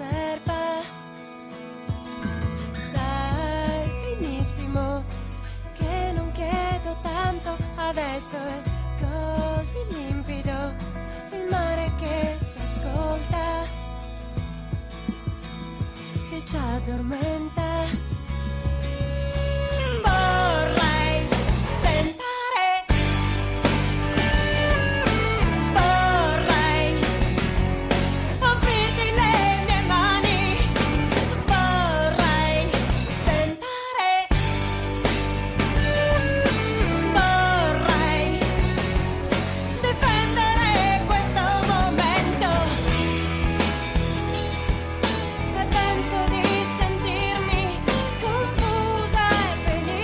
serva. Sai benissimo che non chiedo tanto, adesso è così limpido il mare che ci ascolta, che ci addormenta. Vorrei tentare, vorrei offrirti le mie mani, vorrei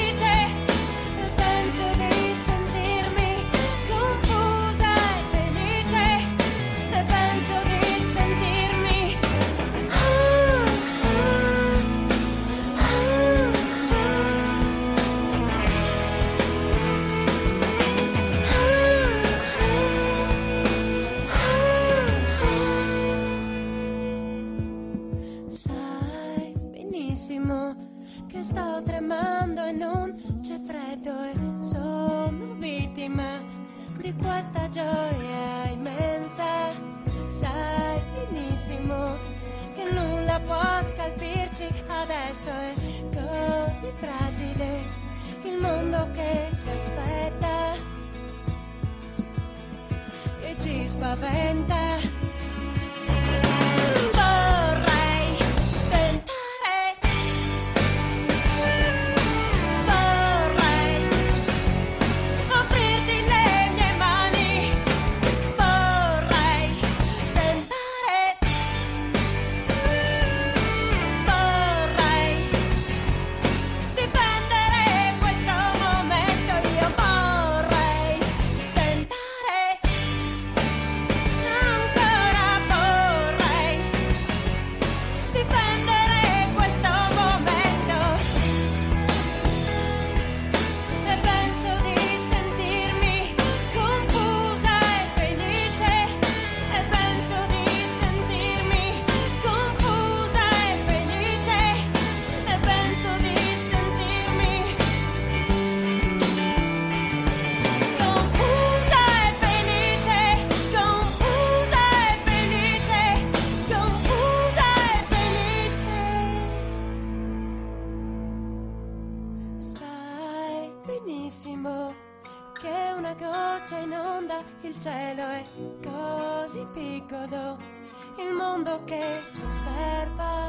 tentare, vorrei difendere questo momento, e penso di che sto tremando e non c'è freddo e sono vittima di questa gioia immensa. Sai benissimo che nulla può scalpirci, adesso è così fragile il mondo che ci aspetta, che ci spaventa. Benissimo che una goccia inonda il cielo, è così piccolo il mondo che ci osserva.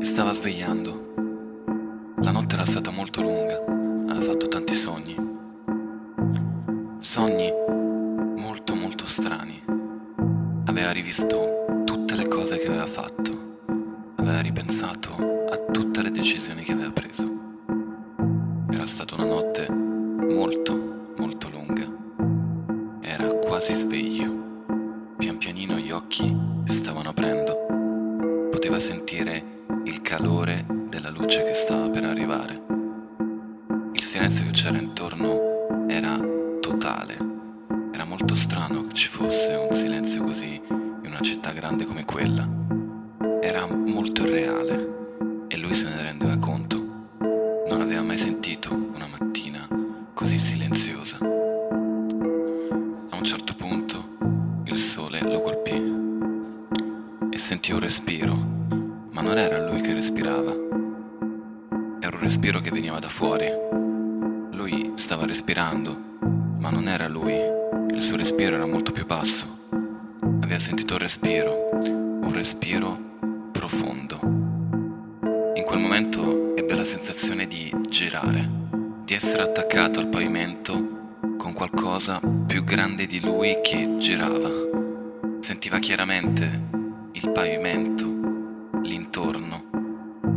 Stava svegliando. La notte era stata molto lunga, aveva fatto tanti sogni. Sogni molto molto strani. Aveva rivisto tutte le cose che aveva fatto, aveva ripensato a tutte le decisioni che aveva preso. Era stata una notte molto molto lunga. Era quasi sveglio. Pian pianino gli occhi si stavano aprendo. Poteva sentire il calore della luce che stava per arrivare. Il silenzio che c'era intorno era totale. Era molto strano che ci fosse un silenzio così in una città grande come quella. Era molto irreale e lui se ne rendeva conto. Non aveva mai sentito una mattina così silenziosa. A un certo punto il sole lo colpì e sentì un respiro. Ma non era lui che respirava, era un respiro che veniva da fuori. Lui stava respirando, ma non era lui, il suo respiro era molto più basso. Aveva sentito un respiro profondo. In quel momento ebbe la sensazione di girare, di essere attaccato al pavimento con qualcosa più grande di lui che girava. Sentiva chiaramente il pavimento, l'intorno,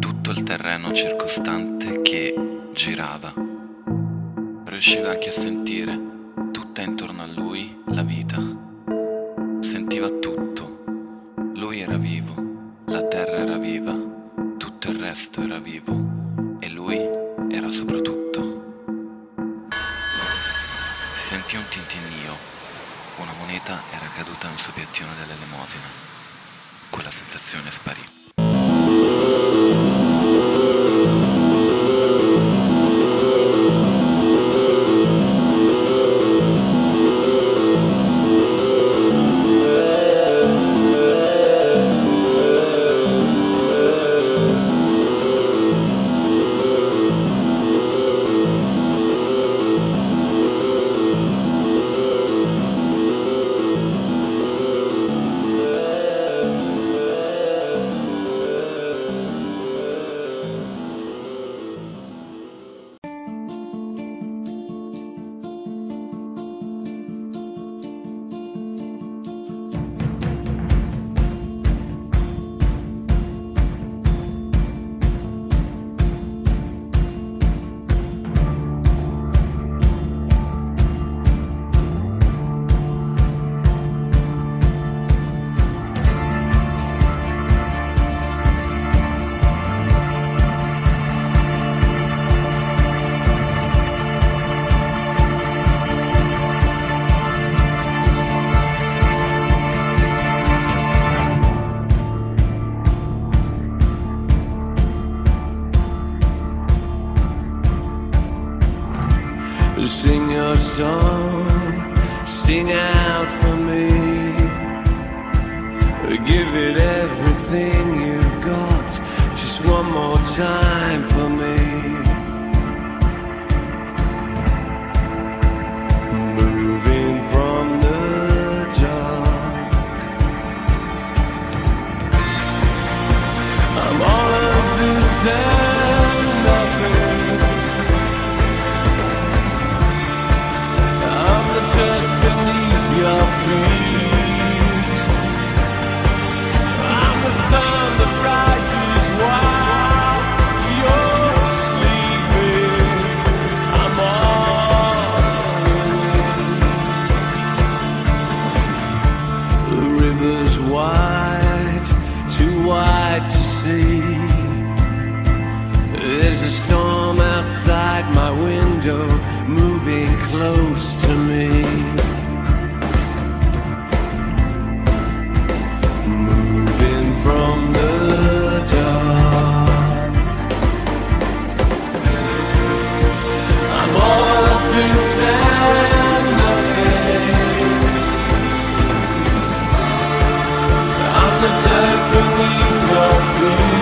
tutto il terreno circostante che girava. Riusciva anche a sentire tutta intorno a lui la vita. Sentiva tutto. Lui era vivo, la terra era viva, tutto il resto era vivo e lui era soprattutto. Sentì un tintinnio, una moneta era caduta nel suo piattino dell'elemosina. Quella sensazione sparì. Sing your song, sing out for me. Give it everything you've got, just one more time for me. Moving from the dark, I'm all of this and nothing. There's a storm outside my window, moving close to me. Moving from the dark, I'm all up inside nothing. I'm the dirt beneath your feet.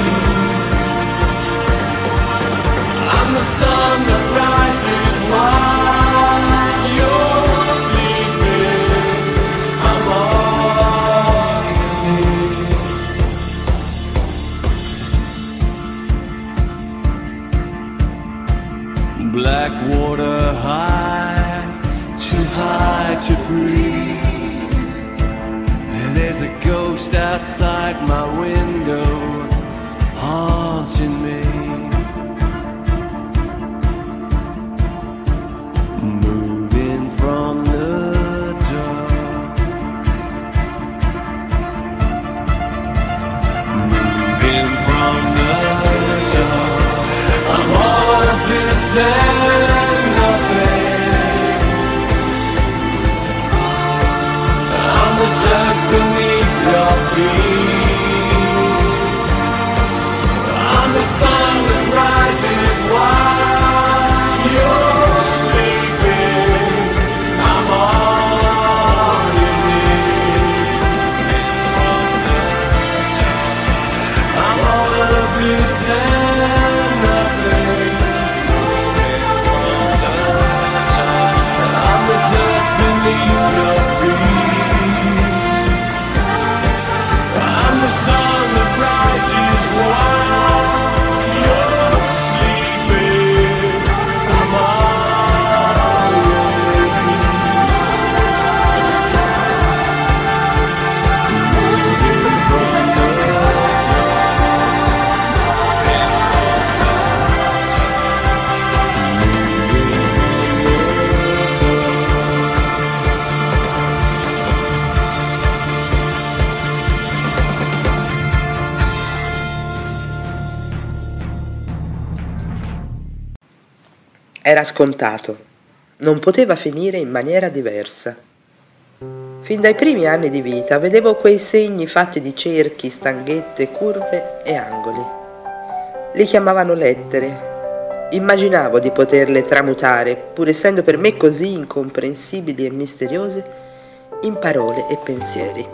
I'm the sun that rises while you're sleeping. I'm all you need. Black water high to breathe. There's a ghost outside my window, haunting me. Moving from the dark, moving from the dark, I'm all up inside nothing. Tuck beneath your feet, I'm the sun that rises while you're sleeping. I'm all you need. I'm all of this and nothing. Era scontato, non poteva finire in maniera diversa. Fin dai primi anni di vita vedevo quei segni fatti di cerchi, stanghette, curve e angoli. Li chiamavano lettere. Immaginavo di poterle tramutare, pur essendo per me così incomprensibili e misteriose, in parole e pensieri.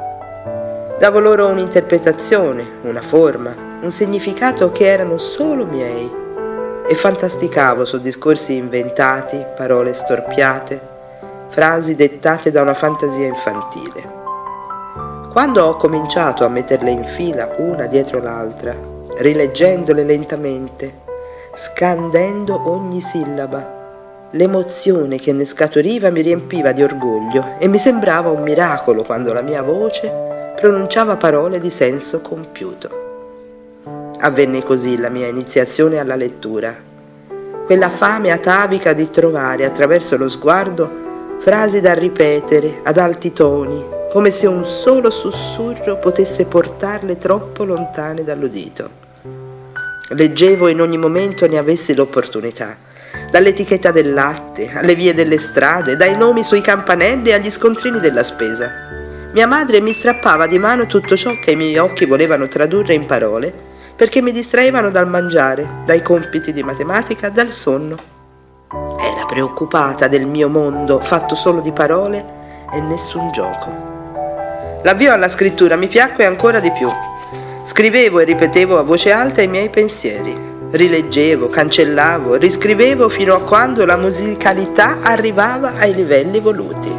Davo loro un'interpretazione, una forma, un significato che erano solo miei, e fantasticavo su discorsi inventati, parole storpiate, frasi dettate da una fantasia infantile. Quando ho cominciato a metterle in fila una dietro l'altra, rileggendole lentamente, scandendo ogni sillaba, l'emozione che ne scaturiva mi riempiva di orgoglio e mi sembrava un miracolo quando la mia voce pronunciava parole di senso compiuto. Avvenne così la mia iniziazione alla lettura, quella fame atavica di trovare attraverso lo sguardo frasi da ripetere ad alti toni, come se un solo sussurro potesse portarle troppo lontane dall'udito. Leggevo in ogni momento ne avessi l'opportunità, dall'etichetta del latte, alle vie delle strade, dai nomi sui campanelli agli scontrini della spesa. Mia madre mi strappava di mano tutto ciò che i miei occhi volevano tradurre in parole, perché mi distraevano dal mangiare, dai compiti di matematica, dal sonno. Era preoccupata del mio mondo, fatto solo di parole e nessun gioco. L'avvio alla scrittura mi piacque ancora di più. Scrivevo e ripetevo a voce alta i miei pensieri. Rileggevo, cancellavo, riscrivevo fino a quando la musicalità arrivava ai livelli voluti.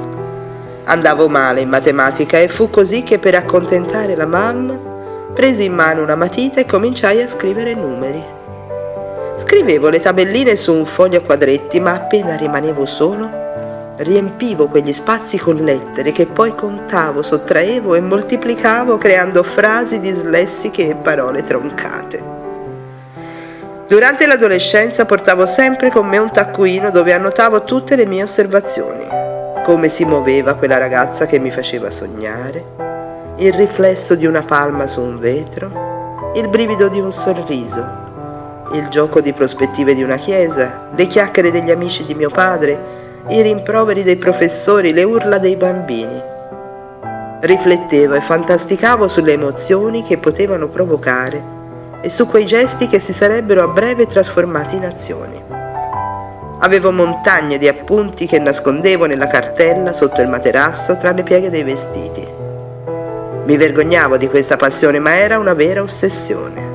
Andavo male in matematica e fu così che, per accontentare la mamma, presi in mano una matita e cominciai a scrivere numeri. Scrivevo le tabelline su un foglio a quadretti, ma appena rimanevo solo, riempivo quegli spazi con lettere che poi contavo, sottraevo e moltiplicavo, creando frasi dislessiche e parole troncate. Durante l'adolescenza portavo sempre con me un taccuino dove annotavo tutte le mie osservazioni, come si muoveva quella ragazza che mi faceva sognare, il riflesso di una palma su un vetro, il brivido di un sorriso, il gioco di prospettive di una chiesa, le chiacchiere degli amici di mio padre, i rimproveri dei professori, le urla dei bambini. Riflettevo e fantasticavo sulle emozioni che potevano provocare e su quei gesti che si sarebbero a breve trasformati in azioni. Avevo montagne di appunti che nascondevo nella cartella, sotto il materasso, tra le pieghe dei vestiti. Mi vergognavo di questa passione, ma era una vera ossessione.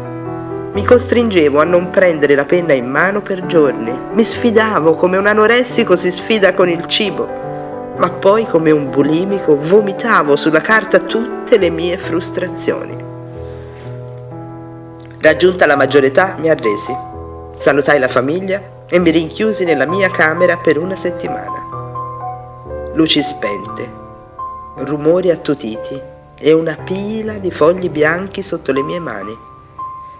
Mi costringevo a non prendere la penna in mano per giorni, mi sfidavo come un anoressico si sfida con il cibo, ma poi come un bulimico vomitavo sulla carta tutte le mie frustrazioni. Raggiunta la maggiore età mi arresi, salutai la famiglia e mi rinchiusi nella mia camera per una settimana. Luci spente, rumori attutiti e una pila di fogli bianchi sotto le mie mani.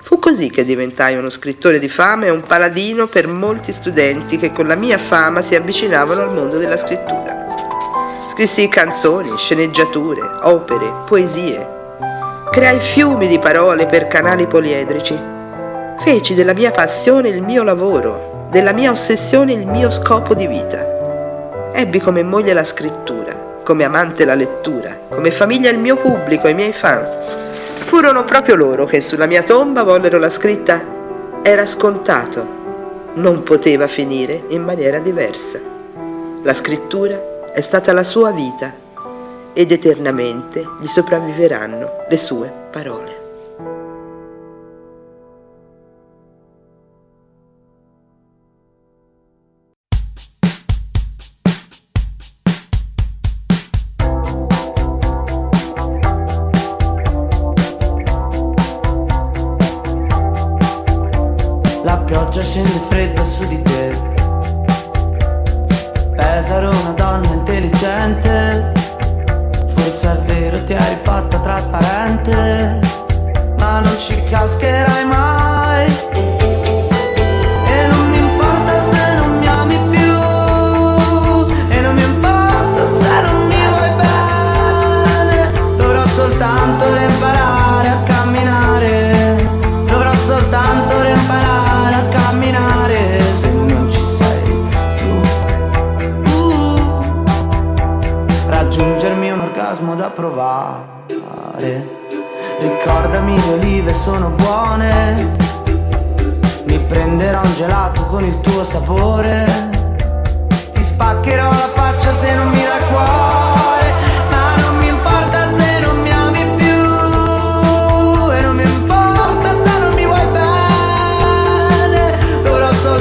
Fu così che diventai uno scrittore di fama e un paladino per molti studenti che con la mia fama si avvicinavano al mondo della scrittura. Scrissi canzoni, sceneggiature, opere, poesie. Creai fiumi di parole per canali poliedrici. Feci della mia passione il mio lavoro, della mia ossessione il mio scopo di vita. Ebbi come moglie la scrittura, come amante la lettura, come famiglia il mio pubblico, i miei fan. Furono proprio loro che sulla mia tomba vollero la scritta «Era scontato, non poteva finire in maniera diversa». La scrittura è stata la sua vita ed eternamente gli sopravviveranno le sue parole. Pioggia scende fredda su di te, Pesaro, una donna intelligente. Forse è vero, ti hai rifatta trasparente, ma non ci cascherai mai. E non mi importa se non mi ami più, e non mi importa se non mi vuoi bene. Dovrò soltanto reimparare a camminare, dovrò soltanto reimparare a camminare. Se non ci sei, fare. Ricordami, le olive sono buone, mi prenderò un gelato con il tuo sapore, ti spaccherò la faccia se non mi dà cuore, ma non mi importa se non mi ami più, e non mi importa se non mi vuoi bene, dovrò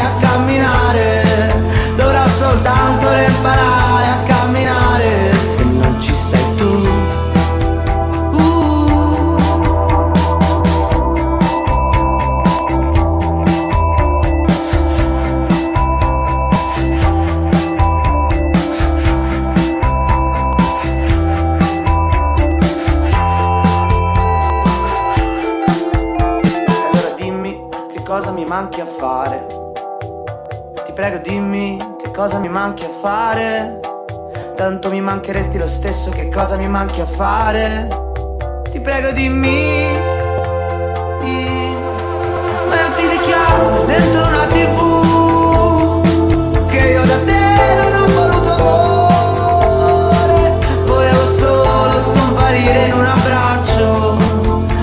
a camminare, dovrò soltanto imparare a camminare, se non ci sei tu. Manchi a fare, ti prego dimmi che cosa mi manchi a fare, tanto mi mancheresti lo stesso, che cosa mi manchi a fare, ti prego dimmi, ma io ti dichiaro dentro una TV che io da te non ho voluto amore, volevo solo scomparire in un abbraccio,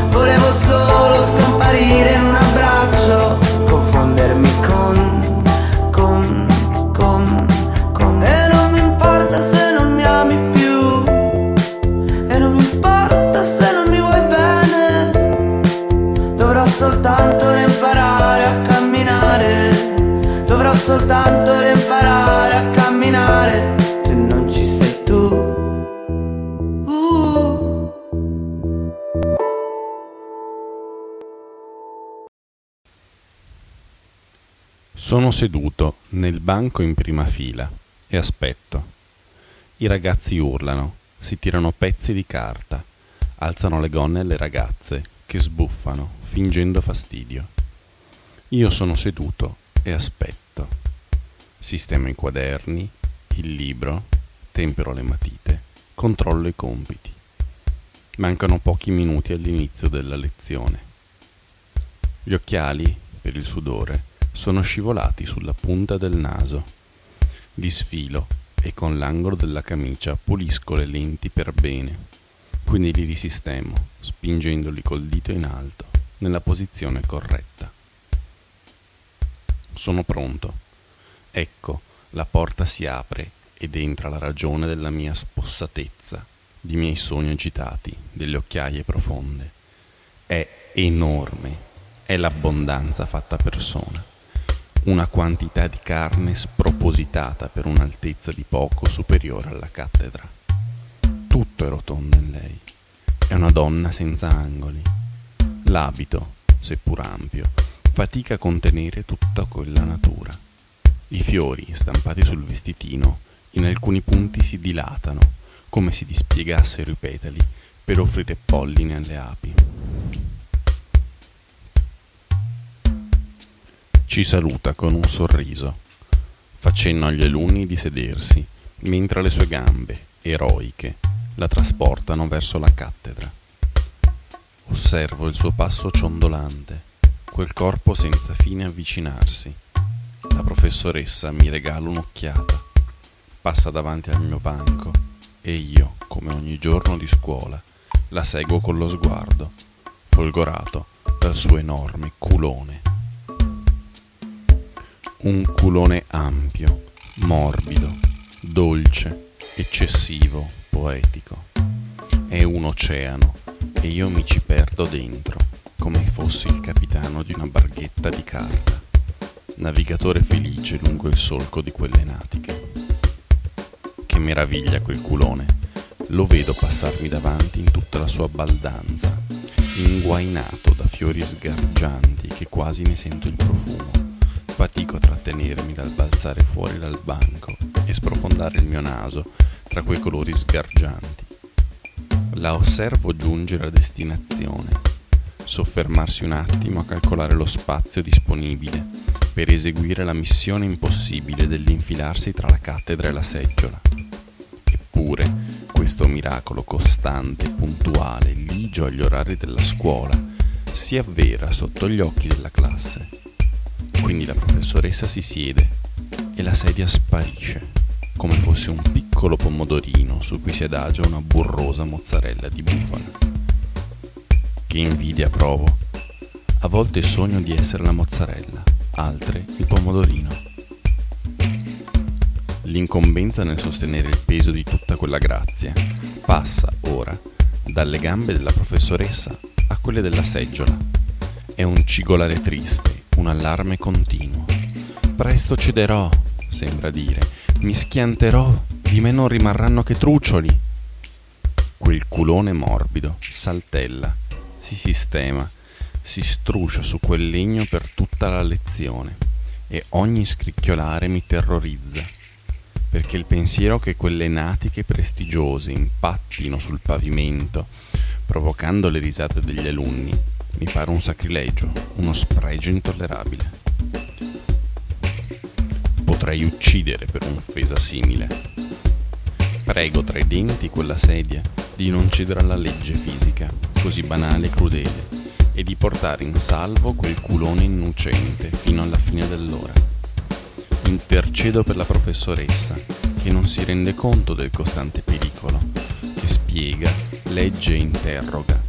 volevo solo scomparire in un abbraccio, confondermi con e non mi importa se non mi ami più, e non mi importa se non mi vuoi bene, dovrò soltanto imparare a camminare, dovrò soltanto imparare a camminare, se non ci sei tu. Sono seduto nel banco in prima fila e aspetto. I ragazzi urlano, si tirano pezzi di carta, alzano le gonne alle ragazze che sbuffano fingendo fastidio. Io sono seduto e aspetto. Sistemo i quaderni, il libro, tempero le matite, controllo i compiti. Mancano pochi minuti all'inizio della lezione. Gli occhiali, per il sudore, sono scivolati sulla punta del naso. Li sfilo e con l'angolo della camicia pulisco le lenti per bene, quindi li risistemo spingendoli col dito in alto nella posizione corretta. Sono pronto. Ecco, la porta si apre ed entra la ragione della mia spossatezza, dei miei sogni agitati, delle occhiaie profonde. È enorme, è l'abbondanza fatta persona. Una quantità di carne spropositata per un'altezza di poco superiore alla cattedra. Tutto è rotondo in lei. È una donna senza angoli. L'abito, seppur ampio, fatica a contenere tutta quella natura. I fiori, stampati sul vestitino, in alcuni punti si dilatano, come se dispiegassero i petali per offrire polline alle api. Ci saluta con un sorriso, fa cenno agli alunni di sedersi, mentre le sue gambe, eroiche, la trasportano verso la cattedra. Osservo il suo passo ciondolante, quel corpo senza fine avvicinarsi. La professoressa mi regala un'occhiata, passa davanti al mio banco e io, come ogni giorno di scuola, la seguo con lo sguardo, folgorato dal suo enorme culone. Un culone ampio, morbido, dolce, eccessivo, poetico. È un oceano e io mi ci perdo dentro, come fossi il capitano di una barchetta di carta, navigatore felice lungo il solco di quelle natiche. Che meraviglia quel culone! Lo vedo passarmi davanti in tutta la sua baldanza, inguainato da fiori sgargianti che quasi ne sento il profumo. Fatico a trattenermi dal balzare fuori dal banco e sprofondare il mio naso tra quei colori sgargianti. La osservo giungere a destinazione, soffermarsi un attimo a calcolare lo spazio disponibile per eseguire la missione impossibile dell'infilarsi tra la cattedra e la seggiola. Eppure, questo miracolo costante, puntuale, ligio agli orari della scuola, si avvera sotto gli occhi della classe. Quindi la professoressa si siede e la sedia sparisce, come fosse un piccolo pomodorino su cui si adagia una burrosa mozzarella di bufala. Che invidia provo! A volte sogno di essere la mozzarella, altre il pomodorino. L'incombenza nel sostenere il peso di tutta quella grazia passa ora dalle gambe della professoressa a quelle della seggiola. È un cigolare triste, un allarme continuo. Presto cederò, sembra dire, mi schianterò, di me non rimarranno che trucioli. Quel culone morbido saltella, si sistema, si struscia su quel legno per tutta la lezione e ogni scricchiolare mi terrorizza, perché il pensiero che quelle natiche prestigiose impattino sul pavimento provocando le risate degli alunni mi pare un sacrilegio, uno spregio intollerabile. Potrei uccidere per un'offesa simile. Prego tra i denti quella sedia di non cedere alla legge fisica, così banale e crudele, e di portare in salvo quel culone innocente fino alla fine dell'ora. Intercedo per la professoressa, che non si rende conto del costante pericolo, che spiega, legge e interroga,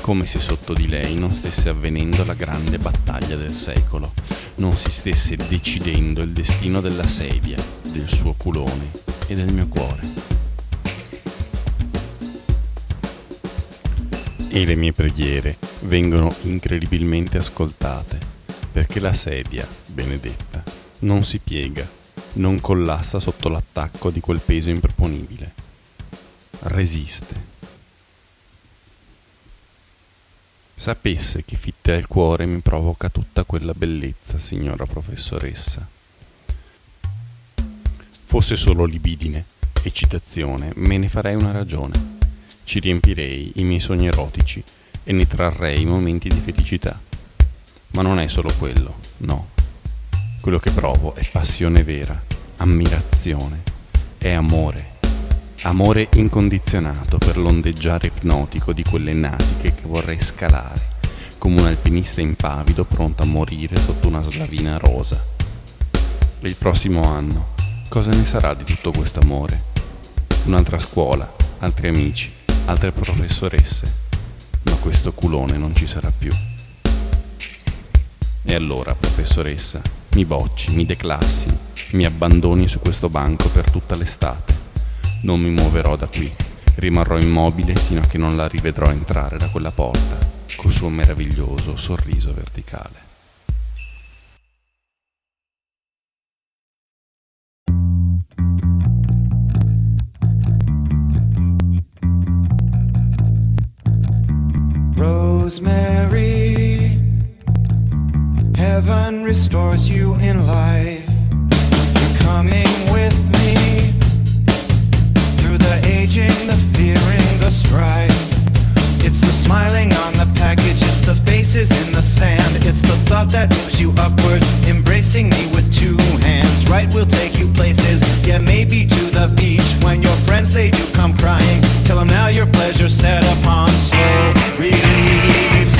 come se sotto di lei non stesse avvenendo la grande battaglia del secolo, non si stesse decidendo il destino della sedia, del suo culone e del mio cuore. E le mie preghiere vengono incredibilmente ascoltate, perché la sedia, benedetta, non si piega, non collassa sotto l'attacco di quel peso improponibile. Resiste. Sapesse che fitta al cuore mi provoca tutta quella bellezza, signora professoressa. Fosse solo libidine, eccitazione, me ne farei una ragione. Ci riempirei i miei sogni erotici e ne trarrei momenti di felicità. Ma non è solo quello, no. Quello che provo è passione vera, ammirazione, è amore. Amore incondizionato per l'ondeggiare ipnotico di quelle natiche che vorrei scalare, come un alpinista impavido pronto a morire sotto una slavina rosa. E il prossimo anno, cosa ne sarà di tutto questo amore? Un'altra scuola, altri amici, altre professoresse, ma questo culone non ci sarà più. E allora, professoressa, mi bocci, mi declassi, mi abbandoni su questo banco per tutta l'estate. Non mi muoverò da qui, rimarrò immobile sino a che non la rivedrò entrare da quella porta, col suo meraviglioso sorriso verticale. Rosemary, heaven restores you in life. You're coming with me. The aging, the fearing, the strife. It's the smiling on the package, it's the faces in the sand. It's the thought that moves you upward, embracing me with two hands. Right will take you places, yeah maybe to the beach. When your friends they do come crying, tell them now your pleasure's set upon slow release.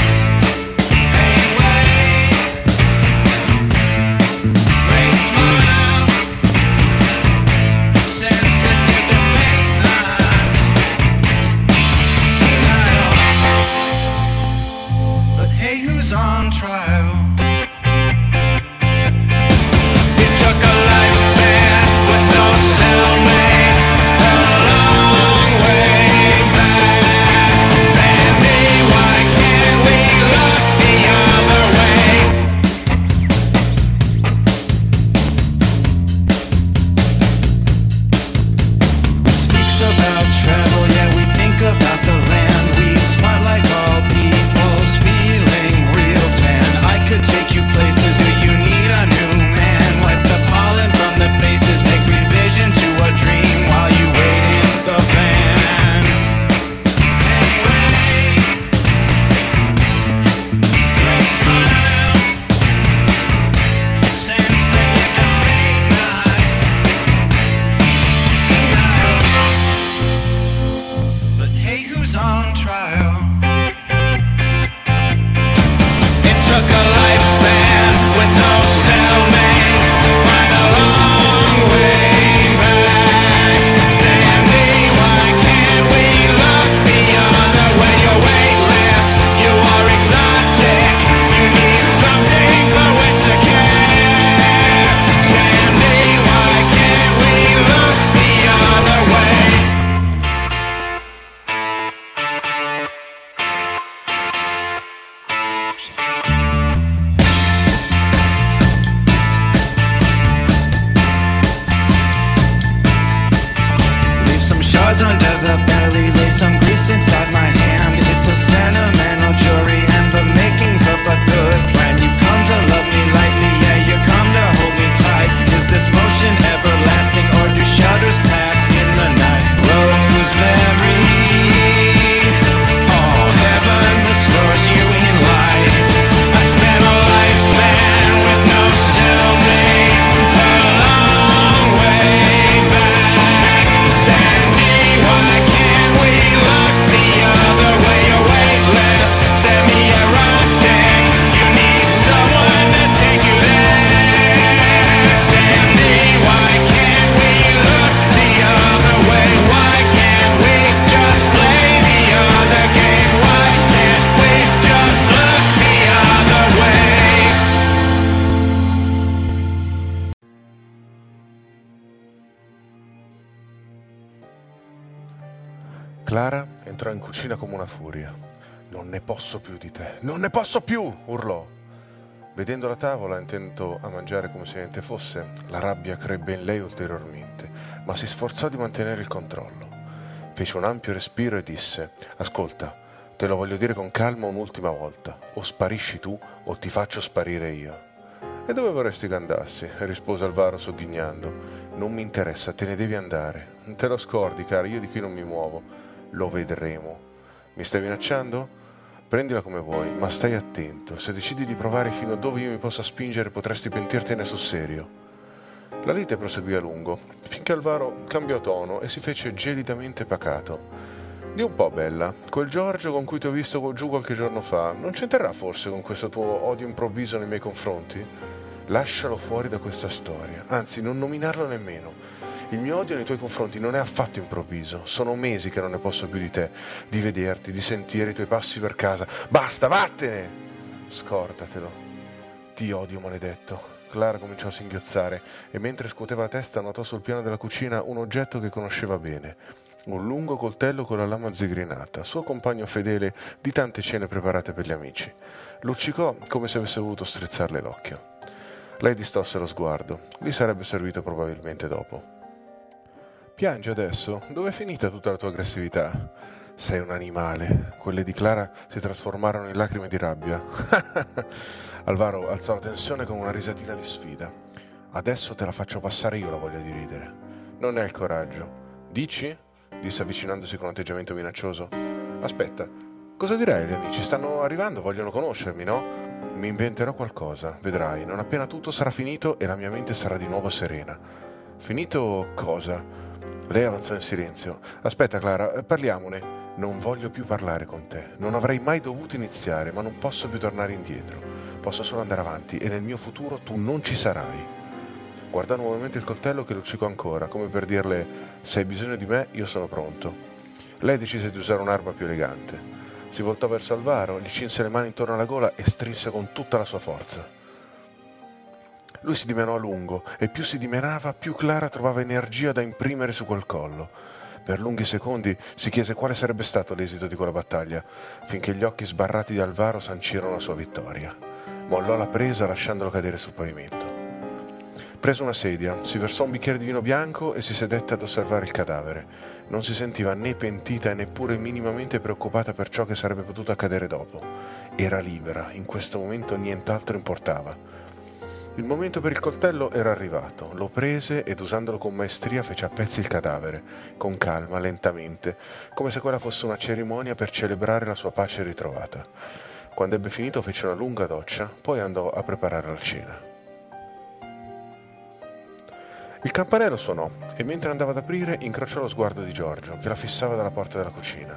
With no cellmate, right along way back. piece inside my hand. It's a sentimental jury and the makings of a good plan. You've come to love me lightly, yeah, you come to hold me tight. Is this motion everlasting or do shadows pass in the night? Rosemary, all heaven restores you in life. I spent a lifespan with no soulmate, a long way back. Send me, why can't we look the other way? You're weightless, send me a rotten. You need someone to take you there. Send me, why can't we look the other way? Why can't we just play the other game? Why can't we just look the other way? Clara entrò in cucina come una furia. Non ne posso più di te, non ne posso più, urlò. Vedendo la tavola, intento a mangiare come se niente fosse, la rabbia crebbe in lei ulteriormente, ma si sforzò di mantenere il controllo. Fece un ampio respiro e disse: ascolta, te lo voglio dire con calma un'ultima volta, o sparisci tu o ti faccio sparire io. E dove vorresti che andassi? Rispose Alvaro sogghignando. Non mi interessa, te ne devi andare. Non te lo scordi, cara, io di qui non mi muovo. Lo vedremo. Mi stai minacciando? Prendila come vuoi, ma stai attento. Se decidi di provare fino a dove io mi possa spingere, potresti pentirtene sul serio. La lite proseguì a lungo, finché Alvaro cambiò tono e si fece gelidamente pacato. Di un po', bella, quel Giorgio con cui ti ho visto giù qualche giorno fa, non c'entrerà forse con questo tuo odio improvviso nei miei confronti? Lascialo fuori da questa storia, anzi non nominarlo nemmeno. Il mio odio nei tuoi confronti non è affatto improvviso, sono mesi che non ne posso più di te, di vederti, di sentire i tuoi passi per casa. Basta, vattene! Scordatelo. Ti odio, maledetto. Clara cominciò a singhiozzare e mentre scuoteva la testa notò sul piano della cucina un oggetto che conosceva bene, un lungo coltello con la lama zigrinata, suo compagno fedele di tante cene preparate per gli amici. Luccicò come se avesse voluto strizzarle l'occhio. Lei distosse lo sguardo, gli sarebbe servito probabilmente dopo. Piangi adesso? Dove è finita tutta la tua aggressività? Sei un animale. Quelle di Clara si trasformarono in lacrime di rabbia. Alvaro alzò la tensione con una risatina di sfida. Adesso te la faccio passare io la voglia di ridere. Non hai il coraggio. Dici? Disse avvicinandosi con un atteggiamento minaccioso. Aspetta, cosa dirai agli amici? Stanno arrivando, vogliono conoscermi, no? Mi inventerò qualcosa, vedrai, non appena tutto sarà finito e la mia mente sarà di nuovo serena. Finito cosa? Lei avanzò in silenzio. Aspetta, Clara, parliamone. Non voglio più parlare con te. Non avrei mai dovuto iniziare, ma non posso più tornare indietro. Posso solo andare avanti e nel mio futuro tu non ci sarai. Guardò nuovamente il coltello che luccicò ancora, come per dirle: se hai bisogno di me, io sono pronto. Lei decise di usare un'arma più elegante. Si voltò verso Alvaro, gli cinse le mani intorno alla gola e strinse con tutta la sua forza. Lui si dimenò a lungo e più si dimenava, più Clara trovava energia da imprimere su quel collo. Per lunghi secondi si chiese quale sarebbe stato l'esito di quella battaglia, finché gli occhi sbarrati di Alvaro sancirono la sua vittoria. Mollò la presa lasciandolo cadere sul pavimento. Prese una sedia, si versò un bicchiere di vino bianco e si sedette ad osservare il cadavere. Non si sentiva né pentita neppure minimamente preoccupata per ciò che sarebbe potuto accadere dopo. Era libera, in questo momento nient'altro importava. Il momento per il coltello era arrivato, lo prese ed usandolo con maestria fece a pezzi il cadavere, con calma, lentamente, come se quella fosse una cerimonia per celebrare la sua pace ritrovata. Quando ebbe finito fece una lunga doccia, poi andò a preparare la cena. Il campanello suonò e mentre andava ad aprire incrociò lo sguardo di Giorgio che la fissava dalla porta della cucina.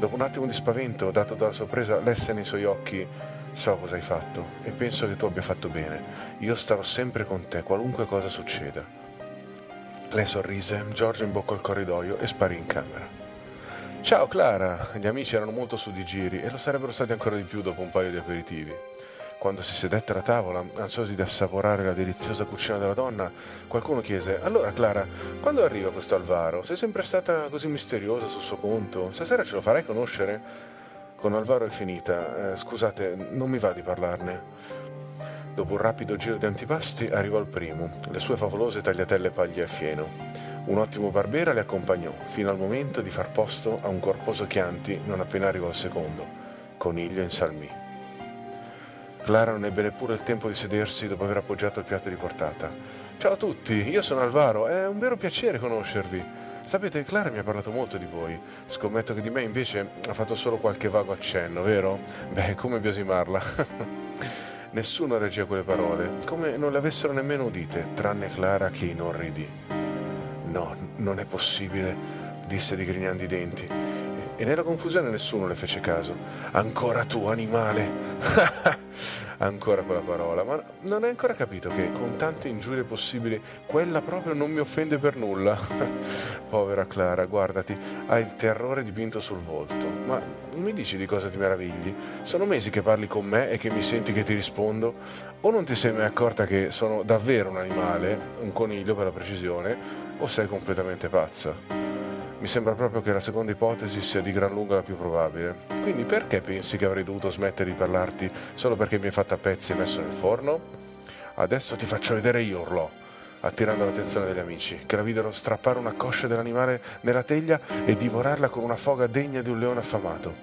Dopo un attimo di spavento dato dalla sorpresa lesse nei suoi occhi: so cosa hai fatto e penso che tu abbia fatto bene, io starò sempre con te qualunque cosa succeda. Lei sorrise, Giorgio imboccò il corridoio e sparì in camera. Ciao Clara, gli amici erano molto su di giri e lo sarebbero stati ancora di più dopo un paio di aperitivi. Quando si sedette alla tavola, ansiosi di assaporare la deliziosa cucina della donna, qualcuno chiese: allora Clara, quando arriva questo Alvaro? Sei sempre stata così misteriosa sul suo conto, stasera ce lo farai conoscere? Con Alvaro è finita, scusate, non mi va di parlarne. Dopo un rapido giro di antipasti arrivò il primo, le sue favolose tagliatelle paglie a fieno. Un ottimo Barbera le accompagnò, fino al momento di far posto a un corposo Chianti non appena arrivò il secondo, Coniglio insalmì. Clara non ebbe neppure il tempo di sedersi dopo aver appoggiato il piatto di portata. «Ciao a tutti, io sono Alvaro, è un vero piacere conoscervi. Sapete, Clara mi ha parlato molto di voi. Scommetto che di me invece ha fatto solo qualche vago accenno, vero? Beh, come biasimarla!» Nessuno reagì a quelle parole, come non le avessero nemmeno udite, tranne Clara che inorridì. «No, non è possibile», disse digrignando i denti. E nella confusione nessuno le fece caso. «Ancora tu, animale!» Ancora quella parola, ma non hai ancora capito che con tante ingiurie possibili quella proprio non mi offende per nulla. Povera Clara, guardati, hai il terrore dipinto sul volto. Ma mi dici di cosa ti meravigli? Sono mesi che parli con me e che mi senti che ti rispondo. O non ti sei mai accorta che sono davvero un animale, un coniglio per la precisione, o sei completamente pazza. Mi sembra proprio che la seconda ipotesi sia di gran lunga la più probabile. Quindi perché pensi che avrei dovuto smettere di parlarti solo perché mi hai fatto a pezzi e messo nel forno? Adesso ti faccio vedere io, urlò, attirando l'attenzione degli amici, che la videro strappare una coscia dell'animale nella teglia e divorarla con una foga degna di un leone affamato.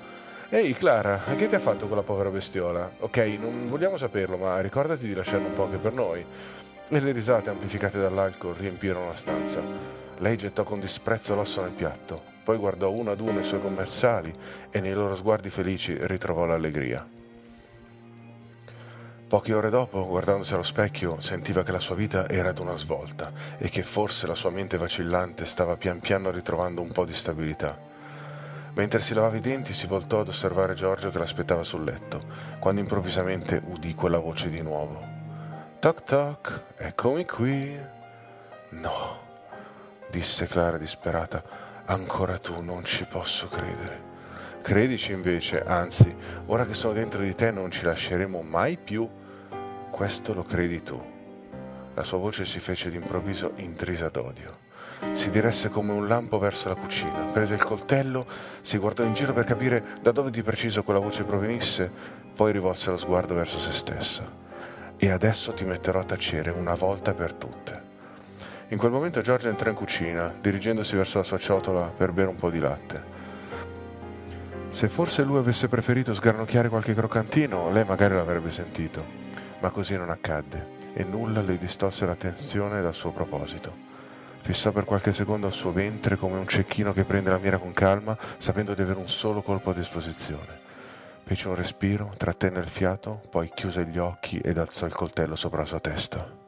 «Ehi Clara, che ti ha fatto quella povera bestiola? Ok, non vogliamo saperlo, ma ricordati di lasciarne un po' anche per noi». E le risate amplificate dall'alcol riempirono la stanza. Lei gettò con disprezzo l'osso nel piatto, poi guardò uno ad uno i suoi commensali e nei loro sguardi felici ritrovò l'allegria. Poche ore dopo, guardandosi allo specchio, sentiva che la sua vita era ad una svolta e che forse la sua mente vacillante stava pian piano ritrovando un po' di stabilità. Mentre si lavava i denti si voltò ad osservare Giorgio che l'aspettava sul letto, quando improvvisamente udì quella voce di nuovo. «Toc toc, eccomi qui!» «No!» disse Clara disperata. «Ancora tu, non ci posso credere». «Credici invece, anzi, ora che sono dentro di te non ci lasceremo mai più». «Questo lo credi tu». La sua voce si fece d'improvviso intrisa d'odio. Si diresse come un lampo verso la cucina, prese il coltello, si guardò in giro per capire da dove di preciso quella voce provenisse, poi rivolse lo sguardo verso se stessa. «E adesso ti metterò a tacere una volta per tutte». In quel momento Giorgio entrò in cucina, dirigendosi verso la sua ciotola per bere un po' di latte. Se forse lui avesse preferito sgarnocchiare qualche croccantino, lei magari l'avrebbe sentito. Ma così non accadde, e nulla le distolse l'attenzione dal suo proposito. Fissò per qualche secondo il suo ventre come un cecchino che prende la mira con calma, sapendo di avere un solo colpo a disposizione. Fece un respiro, trattenne il fiato, poi chiuse gli occhi ed alzò il coltello sopra la sua testa.